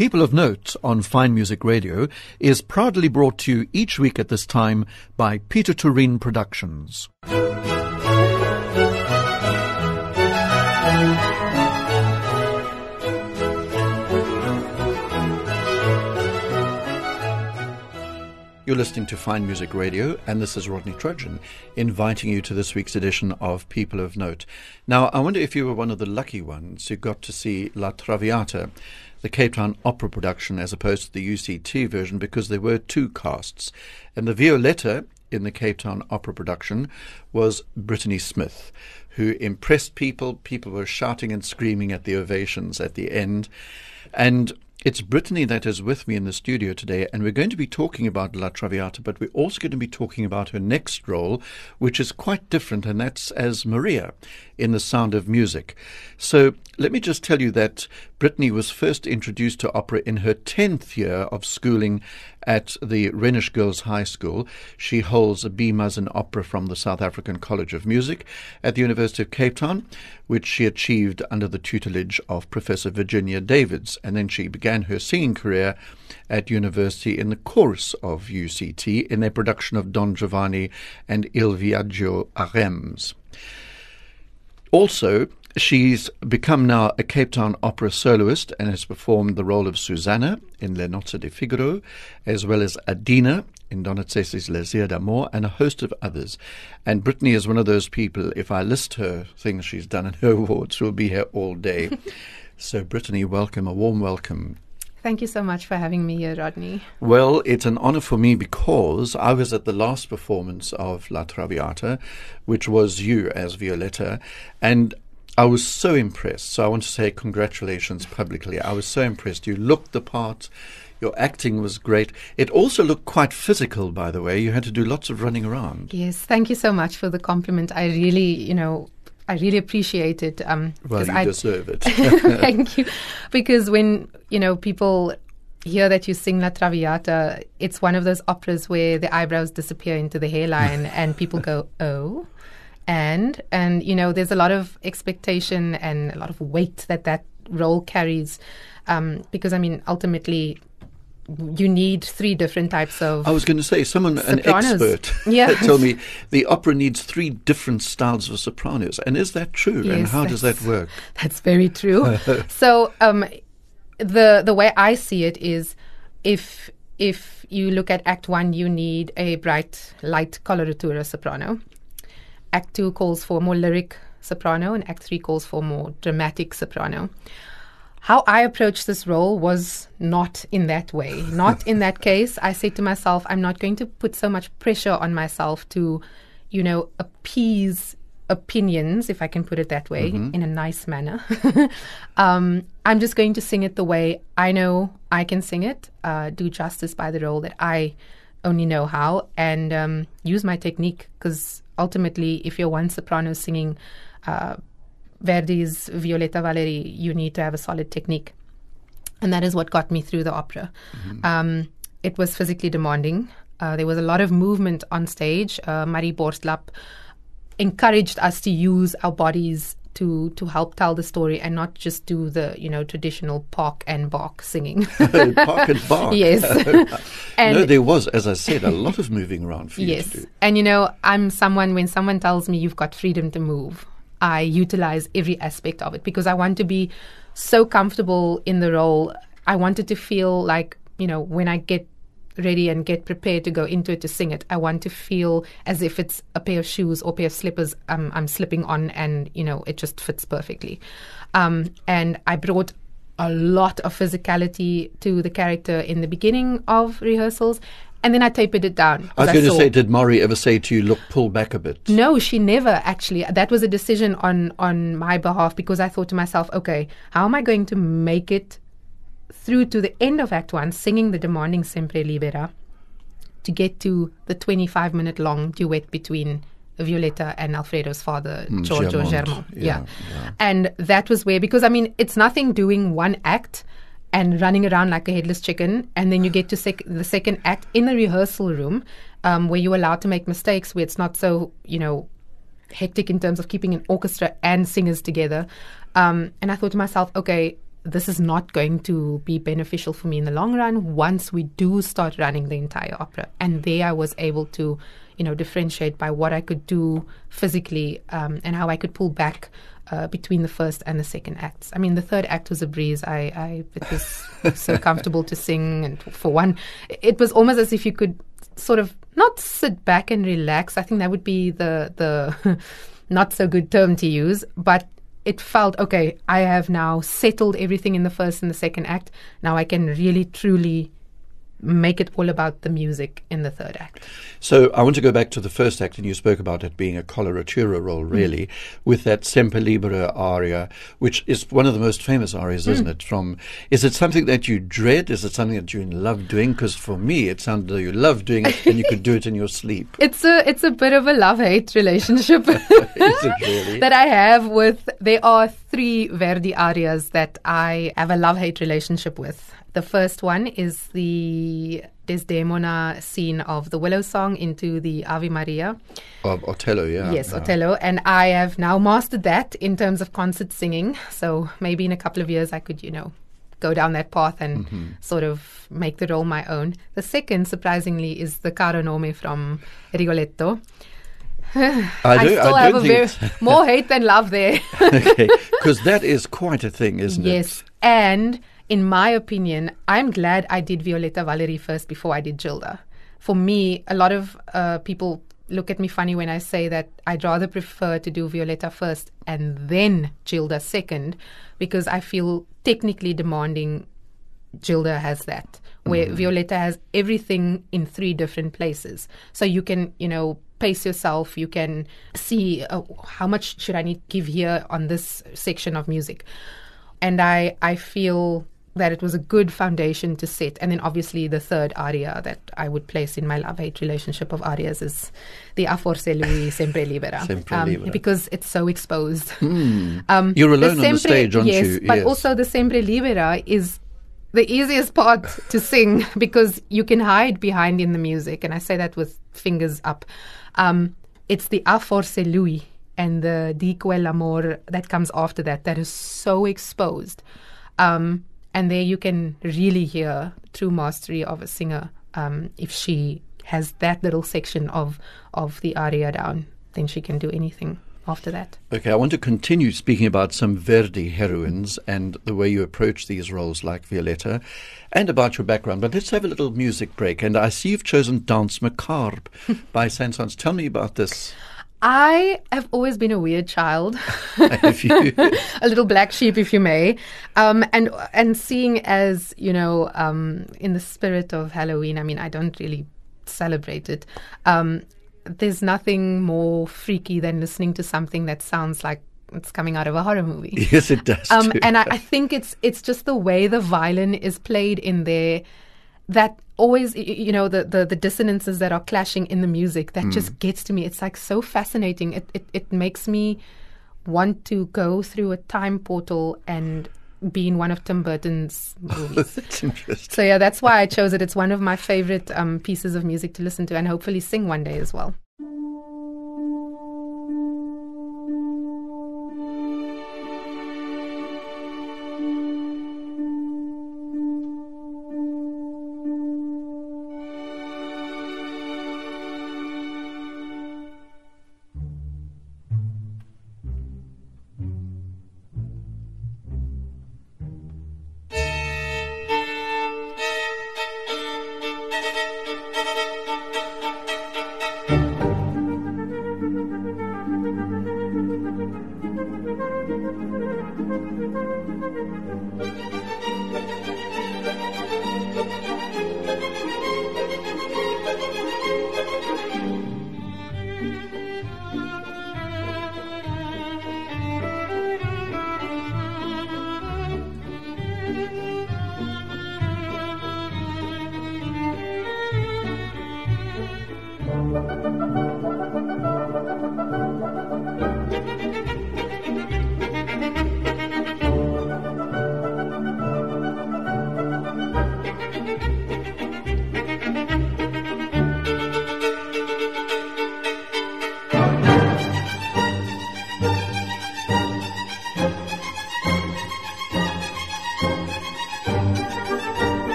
People of Note on Fine Music Radio is proudly brought to you each week at this time by Pieter Toerien Productions. You're listening to Fine Music Radio, and this is Rodney Trojan inviting you to this week's edition of People of Note. Now, I wonder if you were one of the lucky ones who got to see La Traviata, the Cape Town Opera production, as opposed to the UCT version, because there were two casts. And the Violetta in the Cape Town Opera production was Brittany Smith, who impressed people. People were shouting and screaming at the ovations at the end. And it's Brittany that is with me in the studio today, and we're going to be talking about La Traviata, but we're also going to be talking about her next role, which is quite different, and that's as Maria in The Sound of Music. So let me just tell you that Brittany was first introduced to opera in her 10th year of schooling at the Rhenish Girls High School. She holds a BMuS in opera from the South African College of Music at the University of Cape Town, which she achieved under the tutelage of Professor Virginia Davids, and then she began her singing career at university in the chorus of UCT in their production of Don Giovanni and Il Viaggio a Reims. Also, she's become now a Cape Town opera soloist and has performed the role of Susanna in Le Nozze di Figaro, as well as Adina in Donizetti's L'Asir d'Amore, and a host of others. And Brittany is one of those people, if I list her things she's done and her awards, she'll be here all day. So, Brittany, welcome, a warm welcome. Thank you so much for having me here, Rodney. Well, it's an honor for me because I was at the last performance of La Traviata, which was you as Violetta, and I was so impressed. So I want to say congratulations publicly. I was so impressed. You looked the part. Your acting was great. It also looked quite physical, by the way. You had to do lots of running around. Yes, thank you so much for the compliment. I really appreciate it. Well, you deserve it. Thank you. Because when, people hear that you sing La Traviata, it's one of those operas where the eyebrows disappear into the hairline and people go, oh. And, there's a lot of expectation and a lot of weight that role carries. Because, ultimately, you need three different types of I was going to say, sopranos. An expert, told me the opera needs three different styles of sopranos. And is that true? Yes, and how does that work? That's very true. So the way I see it is if you look at Act 1, you need a bright, light coloratura soprano. Act 2 calls for more lyric soprano, and Act 3 calls for more dramatic soprano. How I approached this role was not in that way. Not in that case. I said to myself, I'm not going to put so much pressure on myself to, appease opinions, if I can put it that way, in a nice manner. I'm just going to sing it the way I know I can sing it, do justice by the role that I only know how, and use my technique, because ultimately, if you're one soprano singing Verdi's Violetta Valeri, you need to have a solid technique. And that is what got me through the opera. Mm-hmm. It was physically demanding. There was a lot of movement on stage. Marie Borstlap encouraged us to use our bodies to help tell the story and not just do the, traditional park and bark singing. Park and bark. Yes. No, there was, as I said, a lot of moving around for you to do. And, I'm someone, when someone tells me you've got freedom to move, I utilize every aspect of it because I want to be so comfortable in the role. I wanted to feel like, when I get ready and get prepared to go into it to sing it, I want to feel as if it's a pair of shoes or a pair of slippers I'm slipping on and, it just fits perfectly. And I brought a lot of physicality to the character in the beginning of rehearsals. And then I tapered it down. I was going to say, did Mari ever say to you, look, pull back a bit? No, she never actually. That was a decision on my behalf because I thought to myself, okay, how am I going to make it through to the end of Act 1, singing the demanding Sempre Libera, to get to the 25-minute long duet between Violetta and Alfredo's father, Giorgio Germont. Yeah. And that was where, because, it's nothing doing one act and running around like a headless chicken, and then you get to the second act in a rehearsal room where you're allowed to make mistakes, where it's not so, hectic in terms of keeping an orchestra and singers together. And I thought to myself, okay, this is not going to be beneficial for me in the long run once we do start running the entire opera. And there I was able to, you know, differentiate by what I could do physically and how I could pull back between the first and the second acts. I mean, the third act was a breeze. It was so comfortable to sing. And for one, it was almost as if you could sort of not sit back and relax. I think that would be the not so good term to use, but it felt, okay, I have now settled everything in the first and the second act. Now I can really, truly make it all about the music in the third act. So I want to go back to the first act, and you spoke about it being a coloratura role, really, with that Sempre Libera aria, which is one of the most famous arias, isn't it? Is it something that you dread? Is it something that you love doing? Because for me, it sounded like you love doing it, and you could do it in your sleep. It's a bit of a love-hate relationship that I have with. There are three Verdi arias that I have a love-hate relationship with. The first one is the Desdemona scene of the Willow Song into the Ave Maria. Of Otello, yeah. Yes, Otello. And I have now mastered that in terms of concert singing. So maybe in a couple of years I could, you know, go down that path and sort of make the role my own. The second, surprisingly, is the Caro Nome from Rigoletto. I still have more hate than love there. Okay, because that is quite a thing, isn't it? Yes, and in my opinion, I'm glad I did Violetta Valeri first before I did Gilda. For me, a lot of people look at me funny when I say that I'd rather prefer to do Violetta first and then Gilda second, because I feel technically demanding Gilda has that, where Violetta has everything in three different places. So you can, you know, pace yourself. You can see how much should I need to give here on this section of music. And I feel that it was a good foundation to set. And then obviously the third aria that I would place in my love-hate relationship of arias is the A Forse Lui Sempre Libera. Because it's so exposed. You're alone on the stage, aren't you? Yes, but also the Sempre Libera is the easiest part to sing because you can hide behind in the music. And I say that with fingers up. It's the A Forse Lui and the Di quell'amor that comes after that, that is so exposed. And there you can really hear true mastery of a singer. If she has that little section of the aria down, then she can do anything after that. Okay, I want to continue speaking about some Verdi heroines and the way you approach these roles like Violetta and about your background. But let's have a little music break. And I see you've chosen Dance Macabre by Saint-Saëns. Tell me about this. I have always been a weird child, a little black sheep, if you may. And seeing as, you know, in the spirit of Halloween, I mean, I don't really celebrate it. There's nothing more freaky than listening to something that sounds like it's coming out of a horror movie. Yes, it does. And I think it's just the way the violin is played in there that always, you know, the dissonances that are clashing in the music, that just gets to me. It's like so fascinating. It makes me want to go through a time portal and be in one of Tim Burton's movies. That's interesting. So yeah, that's why I chose it. It's one of my favorite pieces of music to listen to and hopefully sing one day as well.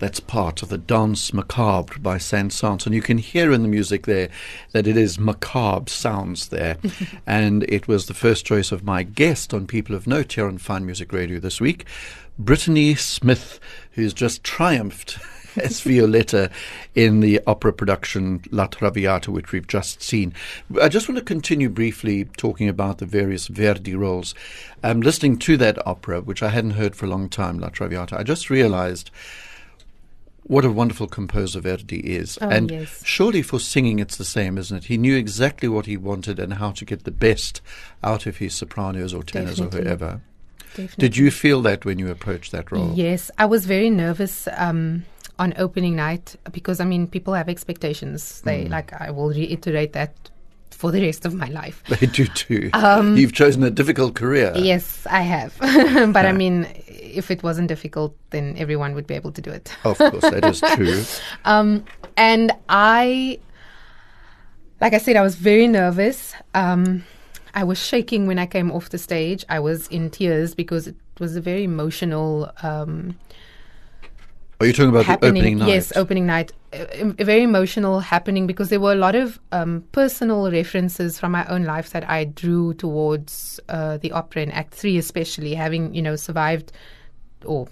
That's part of the Dance Macabre by Saint-Saëns, and you can hear in the music there that it is macabre sounds there. And it was the first choice of my guest on People of Note here on Fine Music Radio this week, Brittany Smith, who's just triumphed as Violetta in the opera production La Traviata, which we've just seen. I just want to continue briefly talking about the various Verdi roles. Listening to that opera, which I hadn't heard for a long time, La Traviata, I just realized what a wonderful composer Verdi is. And yes, surely for singing it's the same, isn't it? He knew exactly what he wanted and how to get the best out of his sopranos or tenors. Definitely. Or whoever. Definitely. Did you feel that when you approached that role? Yes, I was very nervous on opening night because, I mean, people have expectations. They I will reiterate that for the rest of my life. They do too. You've chosen a difficult career. Yes, I have. But I mean, if it wasn't difficult, then everyone would be able to do it. Of course, that is true. And I, like I said, I was very nervous. I was shaking when I came off the stage. I was in tears because it was a very emotional Are you talking about happening, the opening night? Yes, opening night. A very emotional happening because there were a lot of personal references from my own life that I drew towards the opera in Act 3, especially having, survived, for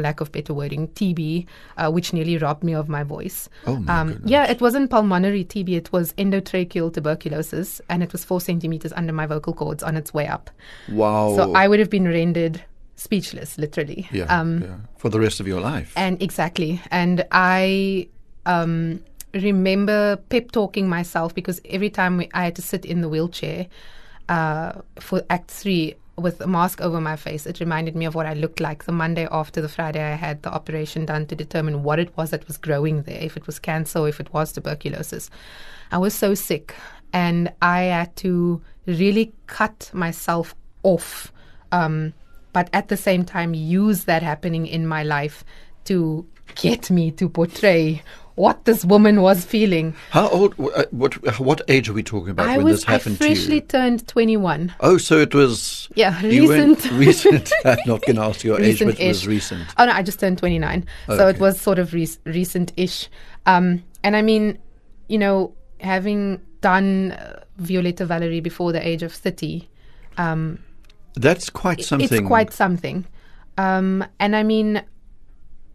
lack of better wording, TB, which nearly robbed me of my voice. Oh, my goodness. Yeah, it wasn't pulmonary TB. It was endotracheal tuberculosis, and it was 4 centimeters under my vocal cords on its way up. Wow. So I would have been rendered speechless, literally. Yeah, for the rest of your life. And exactly. And I remember pep talking myself because every time I had to sit in the wheelchair for Act 3 with a mask over my face, it reminded me of what I looked like the Monday after the Friday I had the operation done to determine what it was that was growing there, if it was cancer or if it was tuberculosis. I was so sick and I had to really cut myself off, but at the same time use that happening in my life to get me to portray what this woman was feeling. How old, what age are we talking about this happened to you? I freshly turned 21. Oh, so it was... Yeah, recent. Recent. I'm not going to ask your age, but it was recent. Oh, no, I just turned 29. Okay. So it was sort of recent-ish. And I mean, having done Violetta Valeri before the age of 30... That's quite something. It's quite something. And I mean,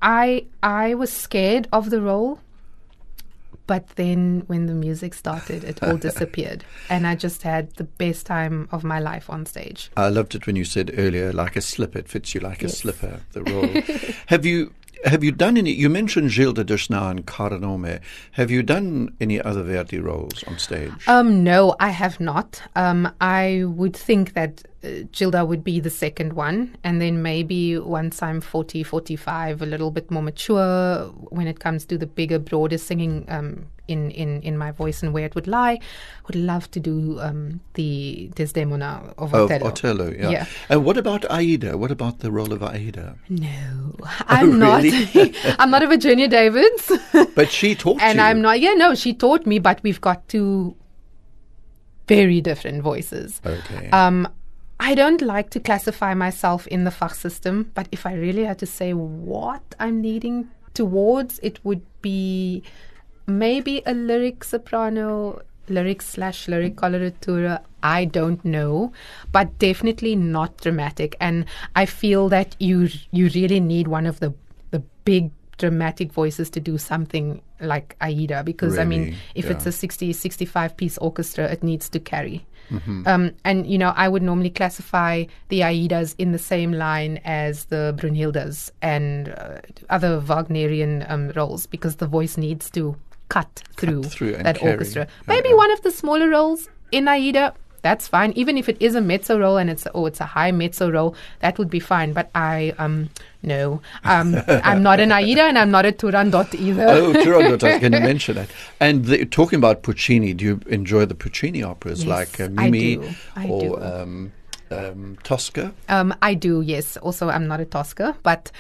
I was scared of the role, but then when the music started, it all disappeared. And I just had the best time of my life on stage. I loved it when you said earlier, like a slipper. It fits you like a slipper, the role. Have you done any... You mentioned Gilda just now and Caranome. Have you done any other Verdi roles on stage? No, I have not. I would think that Gilda would be the second one. And then maybe once I'm 40, 45, a little bit more mature when it comes to the bigger, broader singing in my voice and where it would lie, I would love to do the Desdemona of Otello. Of Otello, yeah. And what about Aida? What about the role of Aida? No, I'm not. I'm not a Virginia Davids. But she taught you. And I'm not. Yeah, no, she taught me, but we've got two very different voices. Okay. I don't like to classify myself in the Fach system, but if I really had to say what I'm leading towards, it would be maybe a lyric soprano, lyric/lyric coloratura. I don't know, but definitely not dramatic. And I feel that you really need one of the big dramatic voices to do something like Aida, because really, I mean, if it's a 60-65 piece orchestra, it needs to carry. Mm-hmm. And I would normally classify the Aidas in the same line as the Brunhildas and other Wagnerian roles, because the voice needs to cut through that carry orchestra. Maybe one of the smaller roles in Aida, that's fine. Even if it is a mezzo role and it's a high mezzo role, that would be fine. But I I'm not an Aida and I'm not a Turandot either. Oh, Turandot! I can mention that. And talking about Puccini, do you enjoy the Puccini operas like Mimi or? Tosca? I do, yes. Also, I'm not a Tosca, but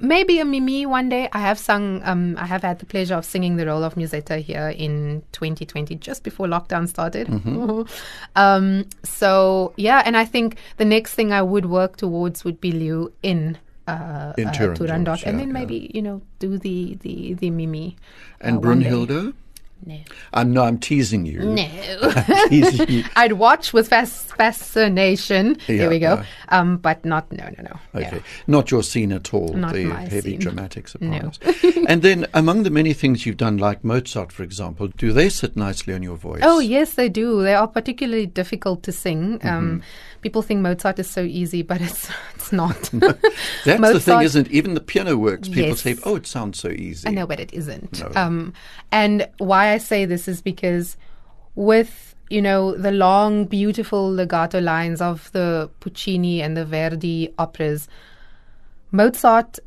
maybe a Mimi one day. I have had the pleasure of singing the role of Musetta here in 2020, just before lockdown started. Mm-hmm. So, yeah, and I think the next thing I would work towards would be Liu in Turandot, and then maybe, you know, do the Mimi. And Brunhilde? No. I'm teasing you. No. Teasing you. I'd watch with fascination. Yeah, there we go. But not, no. Okay. Yeah. Not your scene at all, not the heavy dramatic sopranos. No. And then among the many things you've done, like Mozart, for example, do they sit nicely on your voice? Oh, yes, they do. They are particularly difficult to sing. People think Mozart is so easy, but it's not. No, that's Mozart, the thing, isn't it? Even the piano works, people say, oh, it sounds so easy. I know, but it isn't. No. And why I say this is because with, you know, the long, beautiful legato lines of the Puccini and the Verdi operas, Mozart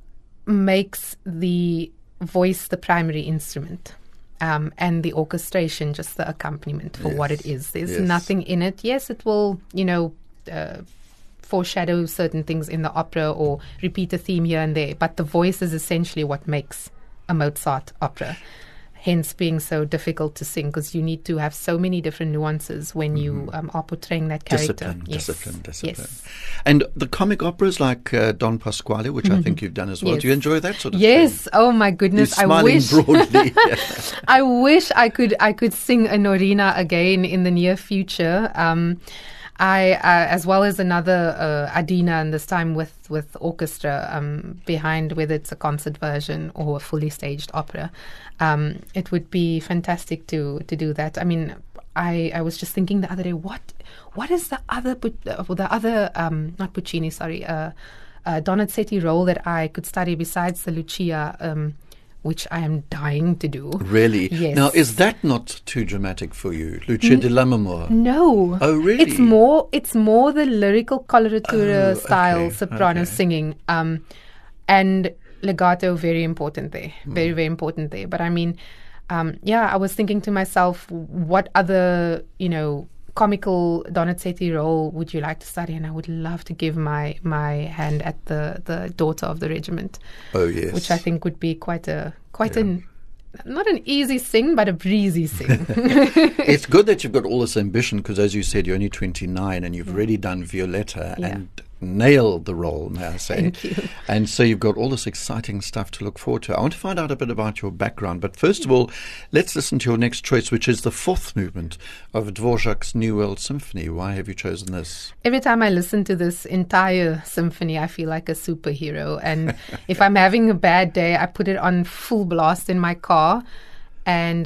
makes the voice the primary instrument. And the orchestration, just the accompaniment for what it is. There's nothing in it. Yes, it will, you know, foreshadow certain things in the opera or repeat a theme here and there. But the voice is essentially what makes a Mozart opera, hence being so difficult to sing because you need to have so many different nuances when you are portraying that character. Discipline. Yes. And the comic operas like Don Pasquale, which I think you've done as well. Do you enjoy that sort of thing? Yes. Oh, my goodness. You're smiling broadly. I wish I could sing a Norina again in the near future. I as well as another Adina, and this time with orchestra behind, whether it's a concert version or a fully staged opera. It would be fantastic to do that. I mean, I was just thinking the other day, what is the other Donizetti role that I could study besides the Lucia, which I am dying to do. Really? Yes. Now, is that not too dramatic for you, Lucia di Lammermoor? No. Oh, really? It's more the lyrical coloratura style soprano singing, and legato very important there, very very important there. But I mean, I was thinking to myself, what other comical Donizetti role would you like to study? And I would love to give my hand at the daughter of the regiment. Oh, yes. Which I think would be quite an not an easy sing, but a breezy sing. It's good that you've got all this ambition because, as you said, you're only 29 and you've already done Violetta and nailed the role, may I say. Thank you. And so you've got all this exciting stuff to look forward to. I want to find out a bit about your background, but first of all, let's listen to your next choice, which is the fourth movement of Dvorak's New World Symphony. Why have you chosen this? Every time I listen to this entire symphony, I feel like a superhero. And if I'm having a bad day, I put it on full blast in my car and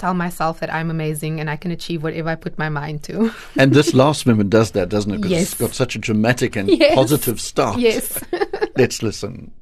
tell myself that I'm amazing and I can achieve whatever I put my mind to. And this last moment does that, doesn't it? Because it's got such a dramatic and positive start. Yes. Let's listen.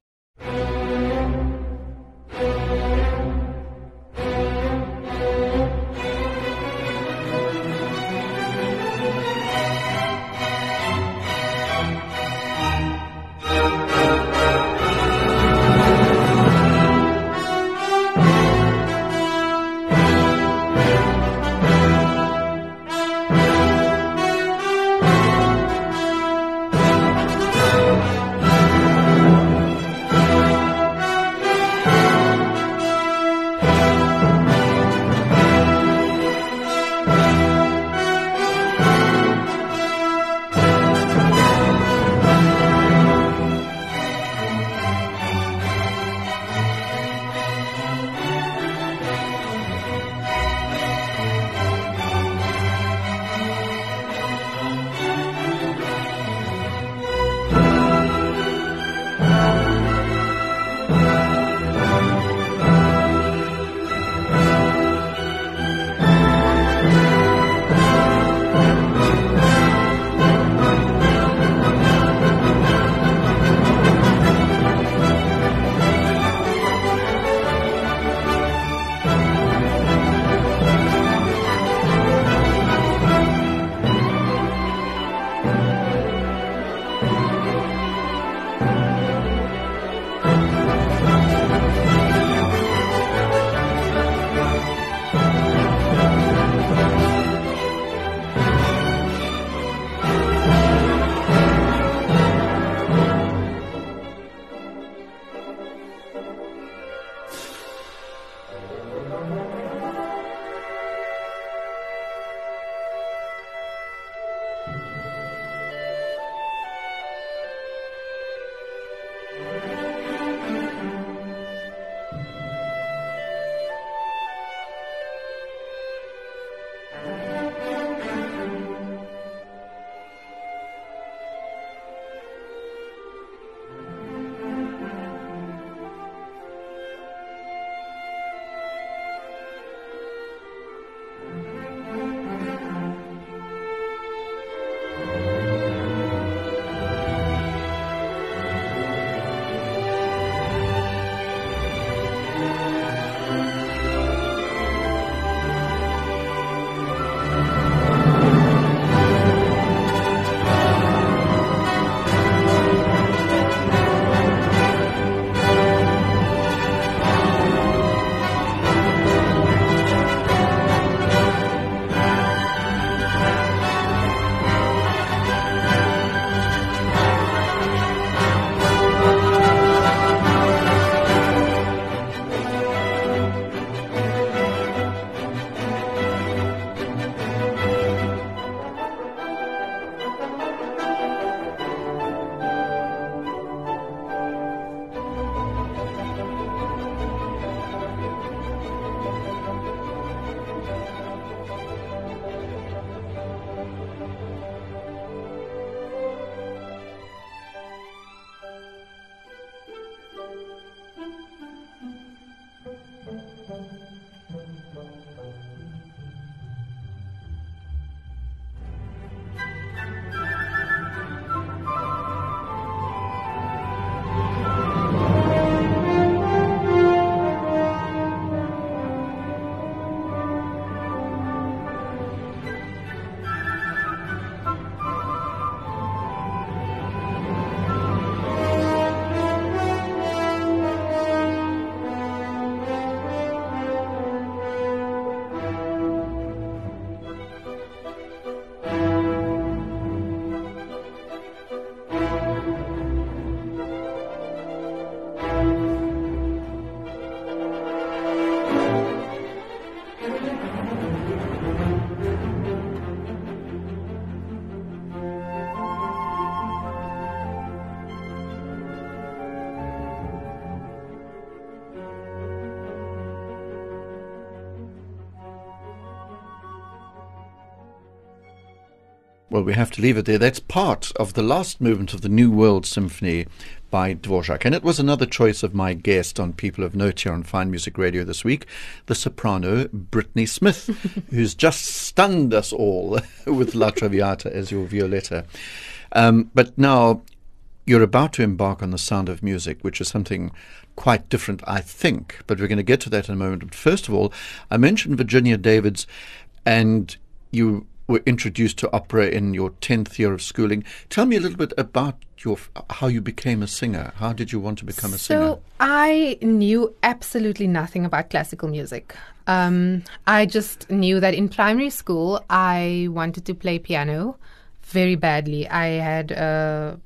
Well, we have to leave it there. That's part of the last movement of the New World Symphony by Dvorak. And it was another choice of my guest on People of Note here on Fine Music Radio this week, the soprano Brittany Smith, who's just stunned us all with La Traviata as your Violetta. But now you're about to embark on The Sound of Music, which is something quite different, I think. But we're going to get to that in a moment. But first of all, I mentioned Virginia Davids, and you were introduced to opera in your 10th year of schooling. Tell me a little bit about how you became a singer. How did you want to become a singer? So I knew absolutely nothing about classical music. I just knew that in primary school, I wanted to play piano very badly. I had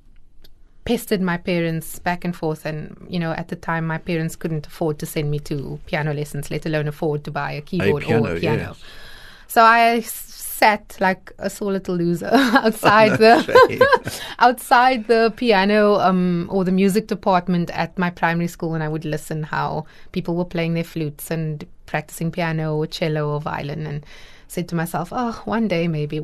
pestered my parents back and forth, and at the time my parents couldn't afford to send me to piano lessons, let alone afford to buy a keyboard or a piano. Yes. So I sat like a sore little loser outside the piano or the music department at my primary school, and I would listen how people were playing their flutes and practicing piano or cello or violin, and said to myself, one day, maybe.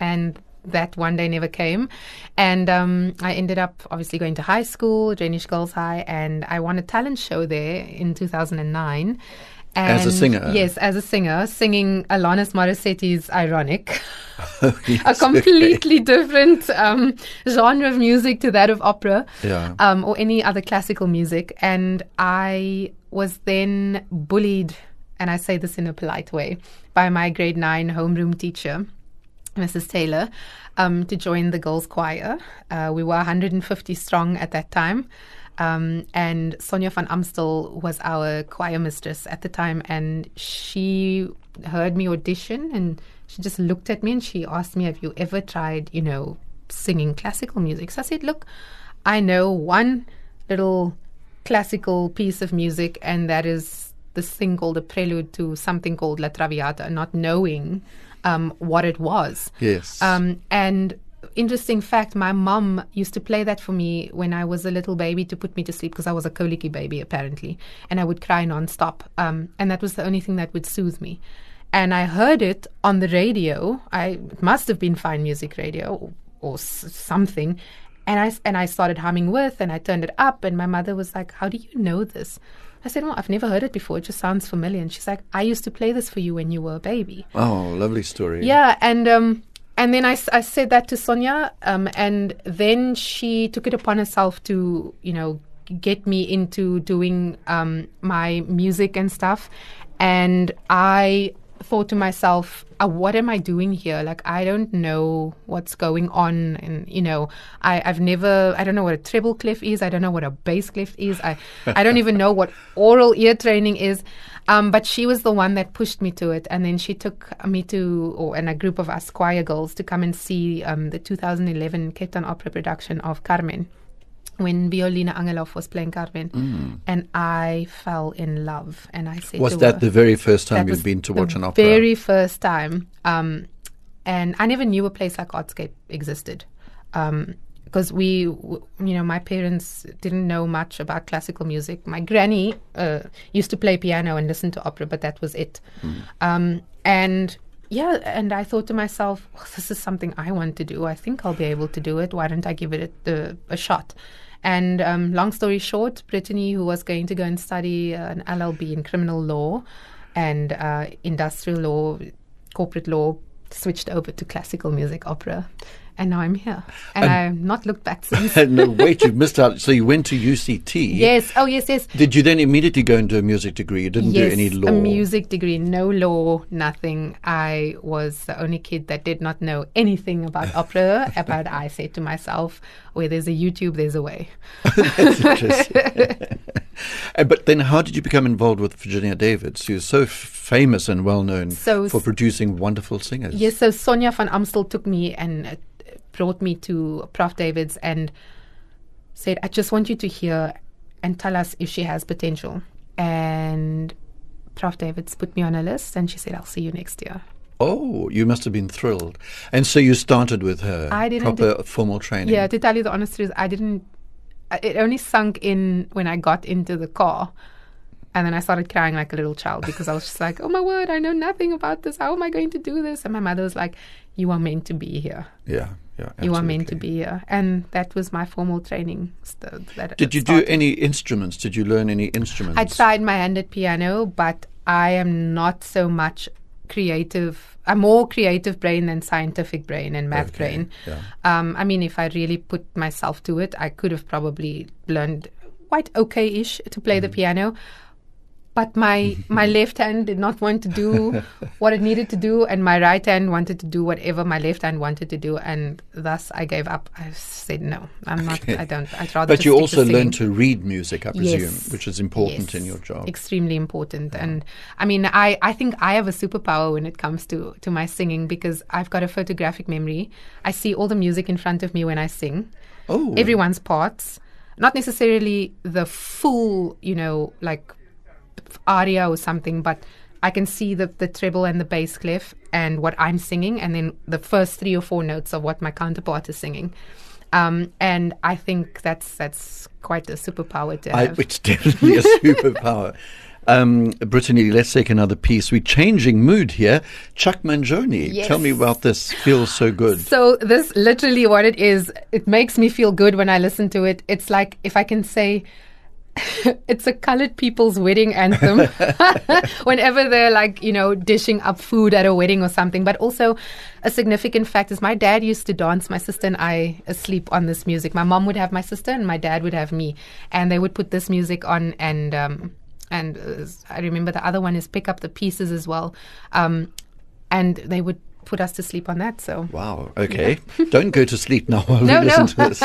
And that one day never came. And I ended up obviously going to high school, Rhenish Girls High, and I won a talent show there in 2009. And as a singer? Yes, as a singer, singing Alanis Morissette's Ironic. Oh, yes, a completely different genre of music to that of opera, or any other classical music. And I was then bullied, and I say this in a polite way, by my grade 9 homeroom teacher, Mrs. Taylor, to join the girls' choir. We were 150 strong at that time. And Sonia van Amstel was our choir mistress at the time, and she heard me audition, and she just looked at me and she asked me, have you ever tried, singing classical music? So I said, look, I know one little classical piece of music, and that is this thing called a prelude to something called La Traviata, not knowing what it was. Yes. And interesting fact, my mum used to play that for me when I was a little baby to put me to sleep, because I was a colicky baby apparently, and I would cry nonstop. And that was the only thing that would soothe me. And I heard it on the radio. It must have been Fine Music Radio or something. And I started humming with, and I turned it up, and my mother was like, how do you know this? I said, well, I've never heard it before. It just sounds familiar. And she's like, I used to play this for you when you were a baby. Oh, lovely story. Yeah, and then I said that to Sonia, and then she took it upon herself to, get me into doing my music and stuff. And I thought to myself, what am I doing here? Like, I don't know what's going on. And, I don't know what a treble clef is. I don't know what a bass clef is. I don't even know what oral ear training is. But she was the one that pushed me to it. And then she took me and a group of us choir girls to come and see the 2011 Cape Town Opera production of Carmen, when Violina Angelov was playing Carmen, and I fell in love. And I said, was that the very first time you've been to watch an opera? The very first time. And I never knew a place like Artscape existed. Because my parents didn't know much about classical music. My granny used to play piano and listen to opera, but that was it. And I thought to myself, this is something I want to do. I think I'll be able to do it. Why don't I give it a shot? And long story short, Brittany, who was going to go and study an LLB in criminal law and industrial law, corporate law, switched over to classical music, opera. And now I'm here. And I've not looked back since. No, wait, you've missed out. So you went to UCT. Yes. Oh, yes, yes. Did you then immediately go and do a music degree? You didn't do any law? Yes, a music degree. No law, nothing. I was the only kid that did not know anything about opera. But I said to myself, where there's a YouTube, there's a way. That's interesting. But then how did you become involved with Virginia Davids, who's so famous and well-known for producing wonderful singers? Yes, so Sonia van Amstel took me and brought me to Prof. Davids and said, I just want you to hear and tell us if she has potential. And Prof. Davids put me on a list, and she said, I'll see you next year. Oh, you must have been thrilled. And so you started with her formal training. Yeah, to tell you the honest truth, it only sunk in when I got into the car. And then I started crying like a little child because I was just like, oh my word, I know nothing about this. How am I going to do this? And my mother was like, you are meant to be here. Yeah, absolutely. You are meant to be here. And that was my formal training. Did you do any instruments? Did you learn any instruments? I tried my hand at piano, but I am not so much creative. I'm more creative brain than scientific brain and math brain. Yeah. I mean, if I really put myself to it, I could have probably learned quite okay-ish to play the piano. But my left hand did not want to do what it needed to do, and my right hand wanted to do whatever my left hand wanted to do, and thus I gave up. I said, no, I'm not, I don't, I'd rather But you also learned to read music, I presume, which is important in your job. Extremely important. And I mean, I think I have a superpower when it comes to my singing, because I've got a photographic memory. I see all the music in front of me when I sing. Oh. Everyone's parts. Not necessarily the full, like aria or something, but I can see the treble and the bass clef and what I'm singing, and then the first 3 or 4 notes of what my counterpart is singing. And I think that's quite a superpower to have. It's definitely a superpower. Brittany, let's take another piece. We're changing mood here. Chuck Mangione, tell me about this. Feels so good. So this literally what it is. It makes me feel good when I listen to it. It's like, if I can say... it's a colored people's wedding anthem whenever they're like, dishing up food at a wedding or something. But also a significant fact is my dad used to dance, my sister and I, asleep on this music. My mom would have my sister and my dad would have me. And they would put this music on, and I remember the other one is Pick Up the Pieces as well. And they would put us to sleep on that. So wow, okay. Yeah. Don't go to sleep now while we listen to this.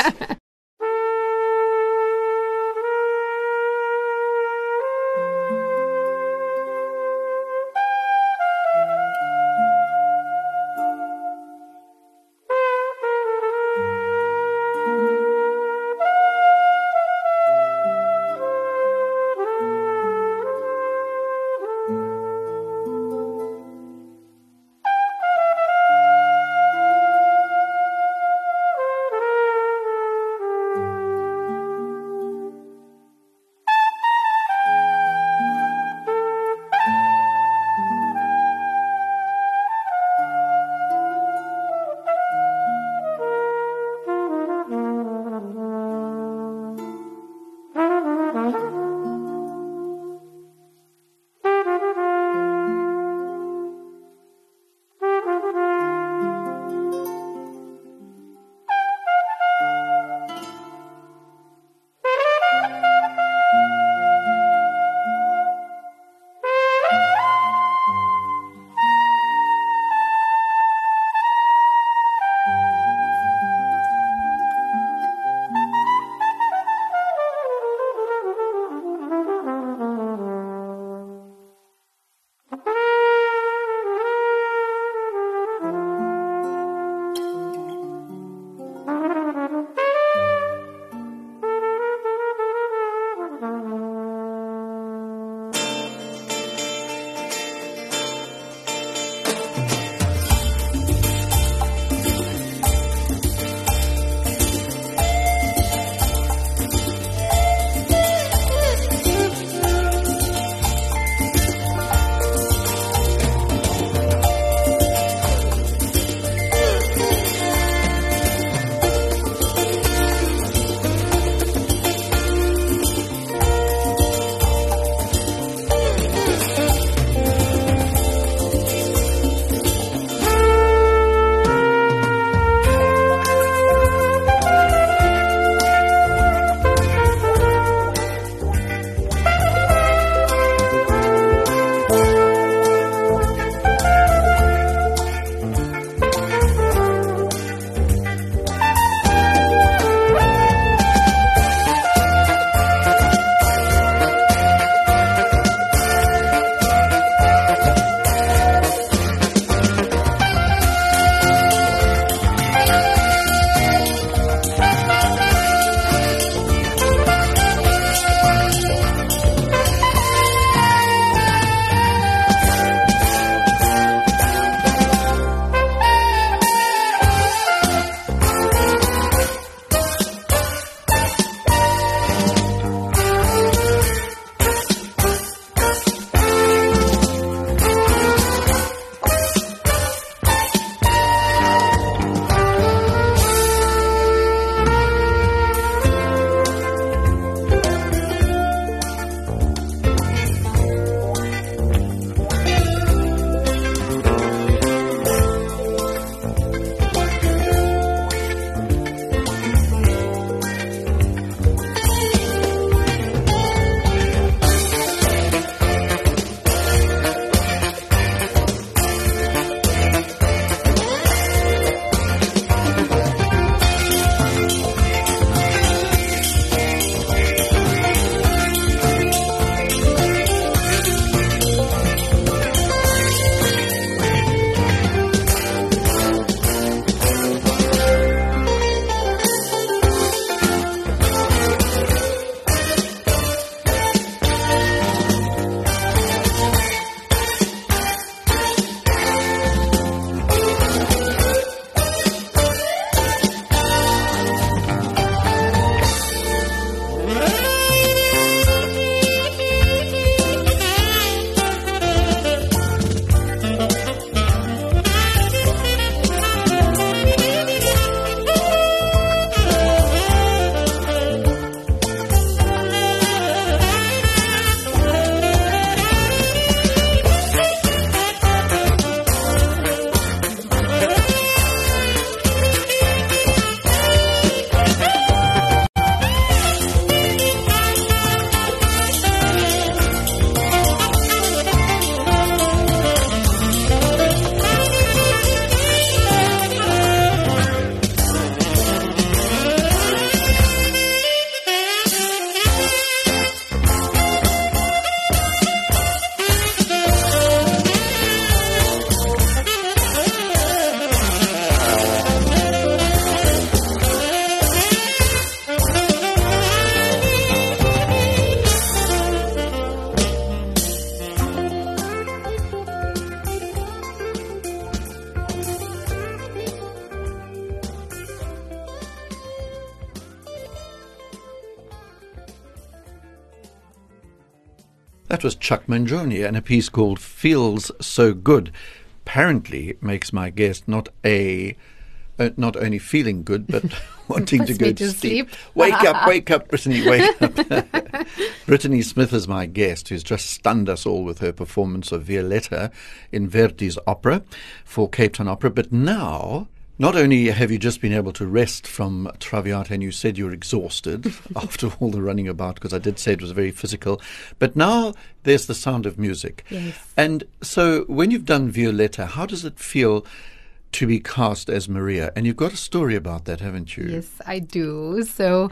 that was Chuck Mangione and a piece called Feels So Good. Apparently, it makes my guest not only feeling good, but wanting to go to sleep. Wake up, Brittany, wake up. Brittany Smith is my guest, who's just stunned us all with her performance of Violetta in Verdi's opera for Cape Town Opera. But now, not only have you just been able to rest from Traviata, and you said you were exhausted after all the running about, because I did say it was very physical, but now there's The Sound of Music. Yes. And so when you've done Violetta, how does it feel to be cast as Maria? And you've got a story about that, haven't you? Yes, I do. So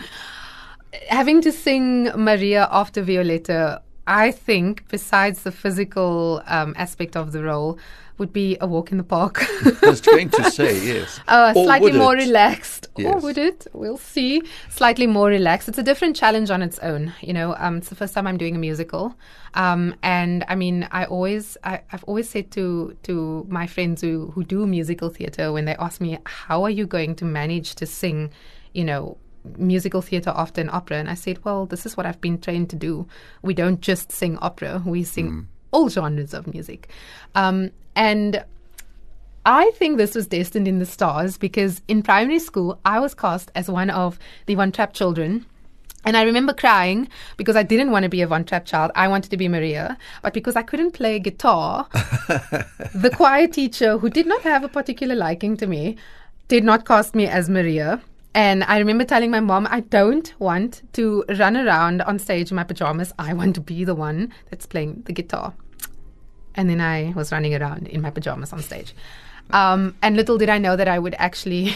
having to sing Maria after Violetta, I think, besides the physical aspect of the role, would be a walk in the park. I was going to say, yes. Slightly more relaxed. Yes. Or would it? We'll see. Slightly more relaxed. It's a different challenge on its own. You know, it's the first time I'm doing a musical. And I mean, I've always said to my friends who do musical theatre, when they ask me, how are you going to manage to sing, you know, musical theatre after an opera? And I said, well, this is what I've been trained to do. We don't just sing opera. We sing all genres of music. And I think this was destined in the stars, because in primary school, I was cast as one of the Von Trapp children. And I remember crying because I didn't want to be a Von Trapp child. I wanted to be Maria. But because I couldn't play guitar, the choir teacher, who did not have a particular liking to me, did not cast me as Maria. And I remember telling my mom, I don't want to run around on stage in my pajamas. I want to be the one that's playing the guitar. And then I was running around in my pajamas on stage. And little did I know that I would actually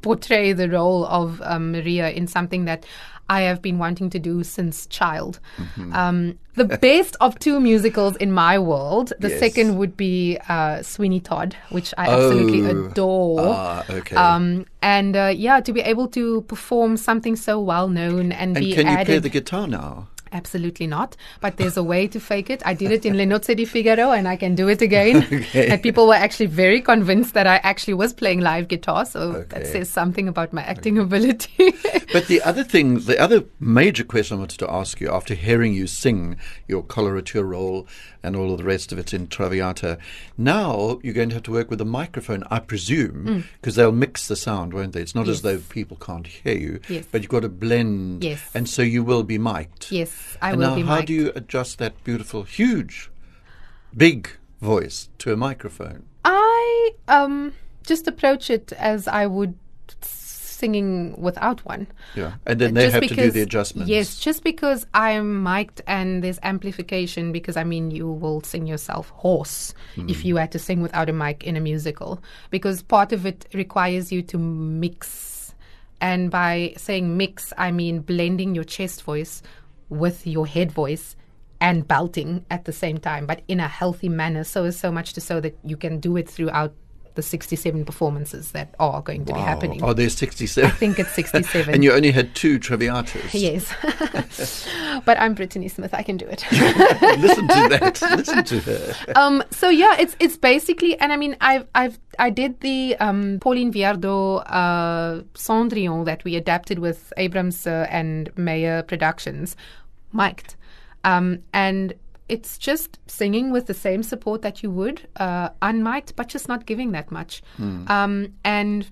portray the role of Maria in something that I have been wanting to do since child. Mm-hmm. The best of two musicals in my world. The second would be Sweeney Todd, which I absolutely adore. Okay. And to be able to perform something so well known and be added. And can you play the guitar now? Absolutely not. But there's a way to fake it. I did it in Le Nozze di Figaro, and I can do it again. Okay. And people were actually very convinced that I actually was playing live guitar. So that says something about my acting ability. But the other major question I wanted to ask you, after hearing you sing your coloratura role and all of the rest of it in Traviata, now you're going to have to work with a microphone, I presume, because they'll mix the sound, won't they? It's not as though people can't hear you, but you've got to blend. Yes. And so you will be mic'd. Yes. How do you adjust that beautiful, huge, big voice to a microphone? I just approach it as I would singing without one. Yeah, and then they have to do the adjustments. Yes, just because I'm mic'd and there's amplification, because, I mean, you will sing yourself hoarse if you had to sing without a mic in a musical, because part of it requires you to mix. And by saying mix, I mean blending your chest voice with your head voice and belting at the same time, but in a healthy manner, so that you can do it throughout the 67 performances that are going to be happening. Oh, there's 67? I think it's 67. And you only had 2 Traviatas. Yes. But I'm Brittany Smith. I can do it. Listen to that. Listen to her. It's basically, and I mean, I did the Pauline Viardot Cendrillon that we adapted with Abrams and Meyer Productions, mic'd. And it's just singing with the same support that you would, unmiked, but just not giving that much. And,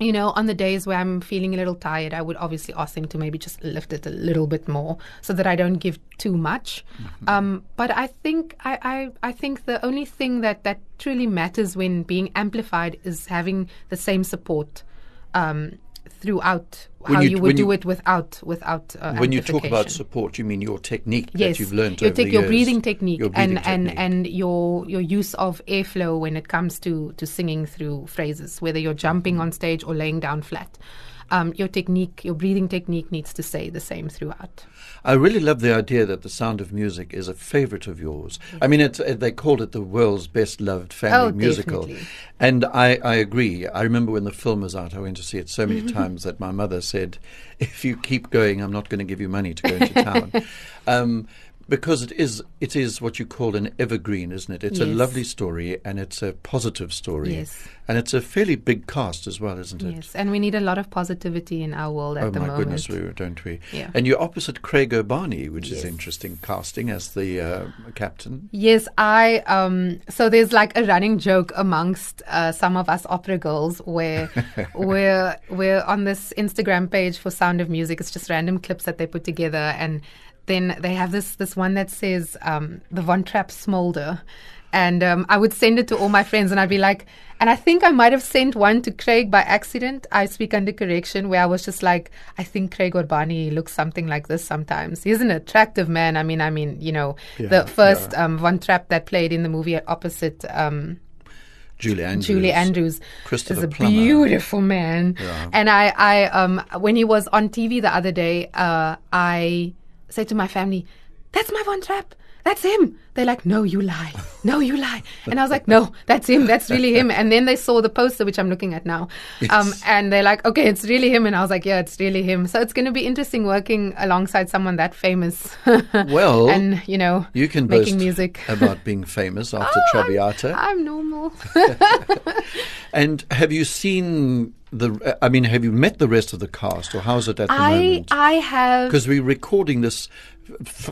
you know, on the days where I'm feeling a little tired, I would obviously ask them to maybe just lift it a little bit more so that I don't give too much. Mm-hmm. But I think I think the only thing that truly matters when being amplified is having the same support throughout how you would do it without when you talk about support, you mean your technique that you've learned over the years. Your breathing technique and your use of airflow when it comes to singing through phrases, whether you're jumping on stage or laying down flat. Your breathing technique needs to stay the same throughout. I really love the idea that The Sound of Music is a favorite of yours. Yes. I mean, they called it the world's best loved family musical. Definitely. And I agree. I remember when the film was out, I went to see it so many times that my mother said, if you keep going, I'm not going to give you money to go into town. Because it is what you call an evergreen, isn't it? It's yes. a lovely story, and it's a positive story. Yes. And it's a fairly big cast as well, isn't it? Yes, and we need a lot of positivity in our world at the moment. Oh, my goodness, don't we? Yeah. And you're opposite Craig Urbani, which yes. is interesting, casting as the captain. Yes, so there's like a running joke amongst some of us opera girls where we're on this Instagram page for Sound of Music. It's just random clips that they put together, and then they have this one that says the Von Trapp smolder. And I would send it to all my friends, and I'd be like, and I think I might have sent one to Craig by accident. I speak under correction, where I was just like, I think Craig Urbani looks something like this sometimes. He's an attractive man. I mean, you know, the first Von Trapp that played in the movie opposite Julie Andrews is a Plummer. Beautiful man. Yeah. And I when he was on TV the other day, I said to my family, "That's my Von Trapp. That's him." They're like, no, you lie. And I was like, no, that's him. That's really him. And then they saw the poster, which I'm looking at now. Yes. And they're like, okay, it's really him. And I was like, yeah, it's really him. So it's going to be interesting working alongside someone that famous. Well, and, you know, you can making boast music. About being famous after Traviata. I'm normal. And have you seen... have you met the rest of the cast, or how's it at the moment? I have, because we're recording this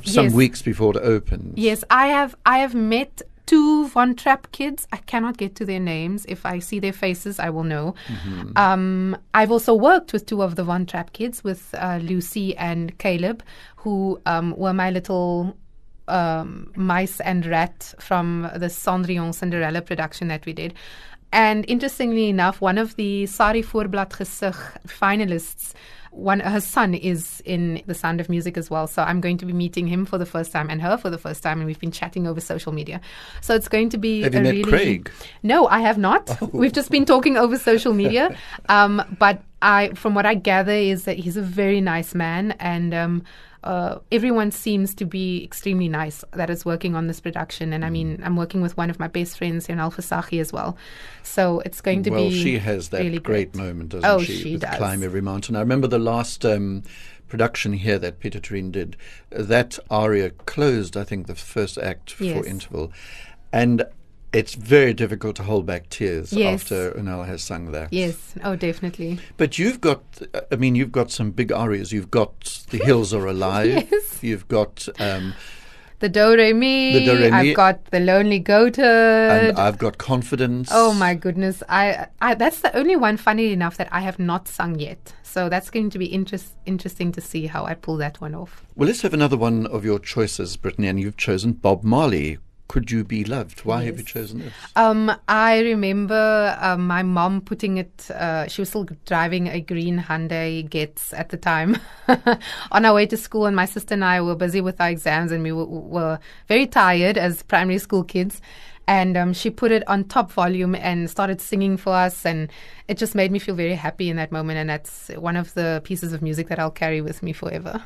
some weeks before it opens. Yes, I have met two Von Trapp kids. I cannot get to their names. If I see their faces, I will know. Mm-hmm. I've also worked with two of the Von Trapp kids, with Lucy and Caleb, who were my little mice and rat from the Cendrillon Cinderella production that we did. And interestingly enough, one of the Sari Voorblad Gesig finalists, her son is in The Sound of Music as well. So I'm going to be meeting him for the first time, and her for the first time. And we've been chatting over social media. So it's going to be Have you met Craig? No, I have not. Oh. We've just been talking over social media. But from what I gather is that he's a very nice man. And everyone seems to be extremely nice that is working on this production. And I mean, I'm working with one of my best friends, Yanal Fasahi, as well. So it's going to be she has that really great moment, doesn't she? She does. Climb every mountain. I remember the last production here that Pieter Toerien did. That aria closed, I think, the first act for interval. And it's very difficult to hold back tears after Unal has sung that. Yes, definitely. But you've got some big arias. You've got The Hills Are Alive. Yes. You've got the Do Re Mi. I've got The Lonely Goatherd. And I've got Confidence. Oh my goodness! I that's the only one, funny enough, that I have not sung yet. So that's going to be interesting to see how I pull that one off. Well, let's have another one of your choices, Brittany, and you've chosen Bob Marley. Could You Be Loved? Why have you chosen this? I remember my mom putting it, she was still driving a green Hyundai Getz at the time on our way to school, and my sister and I were busy with our exams, and we were very tired as primary school kids. And she put it on top volume and started singing for us. And it just made me feel very happy in that moment. And that's one of the pieces of music that I'll carry with me forever.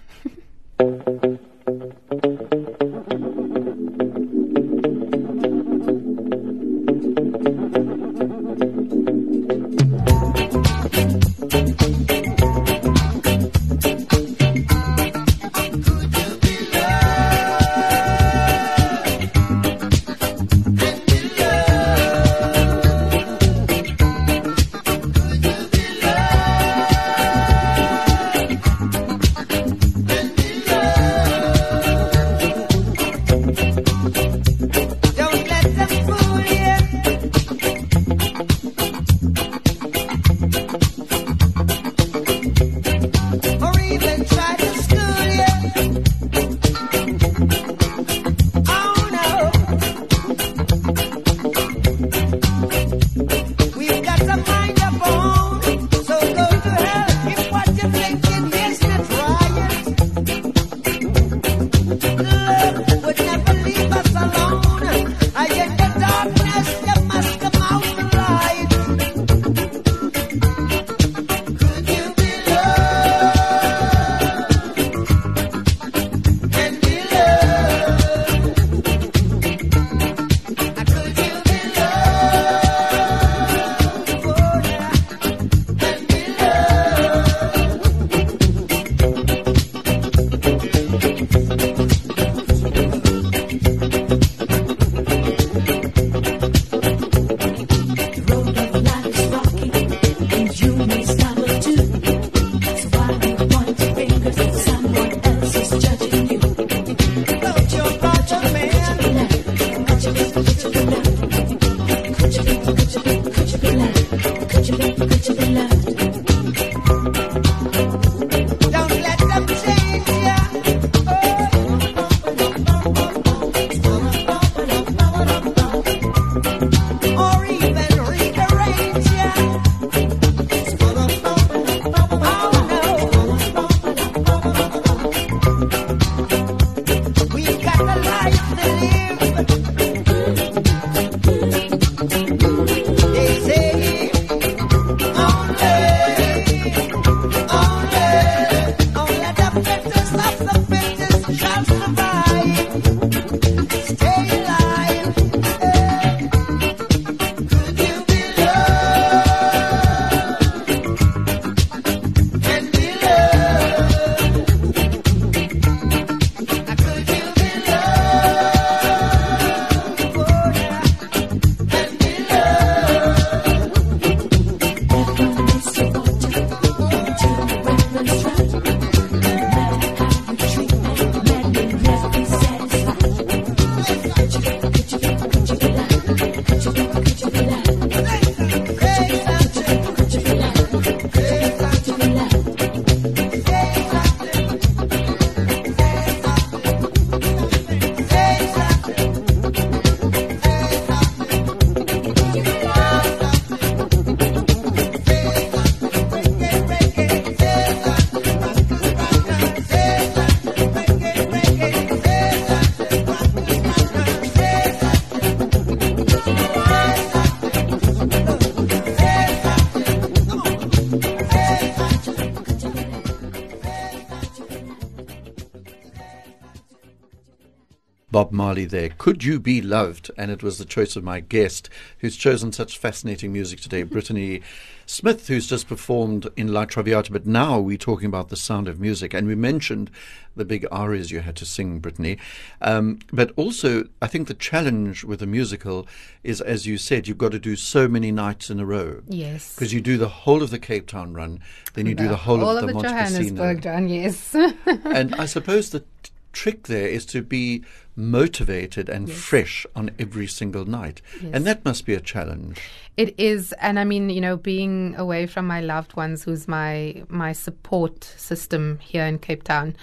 Bob Marley there, Could You Be Loved? And it was the choice of my guest, who's chosen such fascinating music today, Brittany Smith, who's just performed in La Traviata. But now we're talking about The Sound of Music, and we mentioned the big arias you had to sing, Brittany. But also, I think the challenge with a musical is, as you said, you've got to do so many nights in a row. Yes. Because you do the whole of the Cape Town run, then you do the whole of the Johannesburg run, yes. And I suppose the trick there is to be motivated and fresh on every single night. Yes. And that must be a challenge. It is. And I mean, you know, being away from my loved ones, who's my support system here in Cape Town,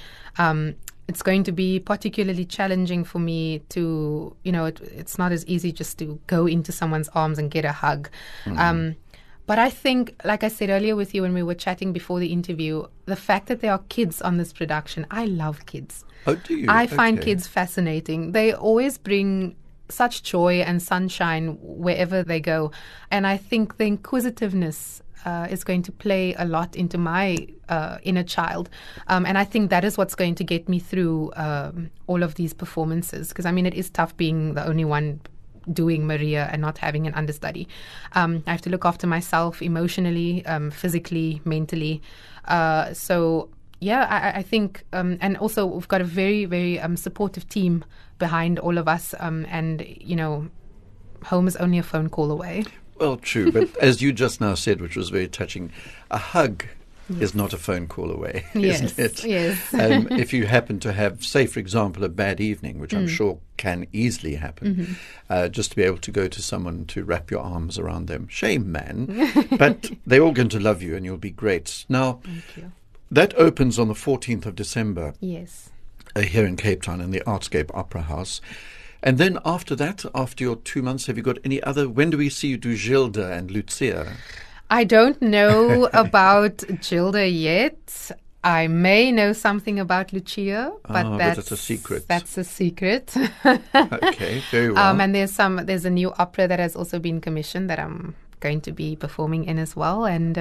it's going to be particularly challenging for me to, you know, it's not as easy just to go into someone's arms and get a hug. Mm-hmm. But I think, like I said earlier with you when we were chatting before the interview, the fact that there are kids on this production, I love kids. Oh, do you? I find kids fascinating. They always bring such joy and sunshine wherever they go. And I think the inquisitiveness is going to play a lot into my inner child. And I think that is what's going to get me through all of these performances. Because, I mean, it is tough being the only one doing Maria and not having an understudy. I have to look after myself emotionally, physically, mentally. So, yeah, I think, and also we've got a very, very supportive team behind all of us. And, you know, home is only a phone call away. Well, true. But as you just now said, which was very touching, a hug is not a phone call away, isn't it? Yes. If you happen to have, say, for example, a bad evening, which I'm sure can easily happen, just to be able to go to someone to wrap your arms around them. Shame, man. But they're all going to love you and you'll be great. Now, thank you. That opens on the 14th of December. Yes. Here in Cape Town in the Artscape Opera House. And then after that, after your 2 months, have you got any other? When do we see you do Gilda and Lucia? I don't know about Gilda yet. I may know something about Lucia, but that's a secret. That's a secret. Okay, very well. And there's a new opera that has also been commissioned that I'm going to be performing in as well. And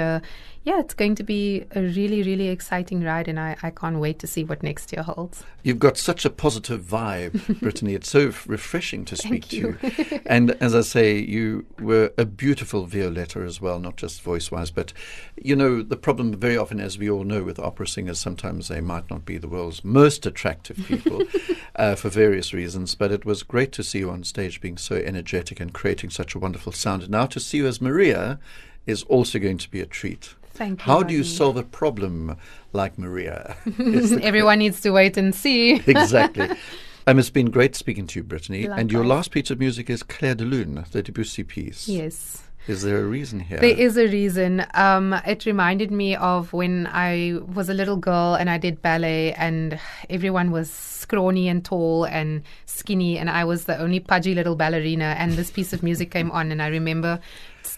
yeah, it's going to be a really, really exciting ride. And I can't wait to see what next year holds. You've got such a positive vibe, Brittany. It's so refreshing to speak to you. And as I say, you were a beautiful Violetta as well, not just voice-wise. But, you know, the problem very often, as we all know, with opera singers, sometimes they might not be the world's most attractive people for various reasons. But it was great to see you on stage being so energetic and creating such a wonderful sound. And now to see you as Maria is also going to be a treat. Thank you. How do you solve a problem like Maria? Everyone needs to wait and see. Exactly. It's been great speaking to you, Brittany. Likewise. And your last piece of music is Clair de Lune, the Debussy piece. Yes. Is there a reason here? There is a reason. It reminded me of when I was a little girl and I did ballet, and everyone was scrawny and tall and skinny, and I was the only pudgy little ballerina, and this piece of music came on, and I remember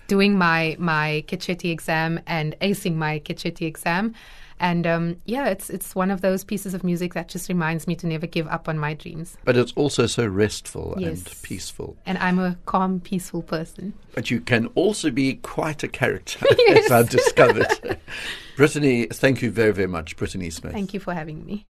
doing my Cecchetti exam and acing my Cecchetti exam. And it's one of those pieces of music that just reminds me to never give up on my dreams. But it's also so restful and peaceful. And I'm a calm, peaceful person. But you can also be quite a character, yes. As I've discovered. Brittany, thank you very, very much. Brittany Smith. Thank you for having me.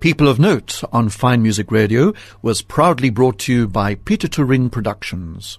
People of Note on Fine Music Radio was proudly brought to you by Pieter Toerien Productions.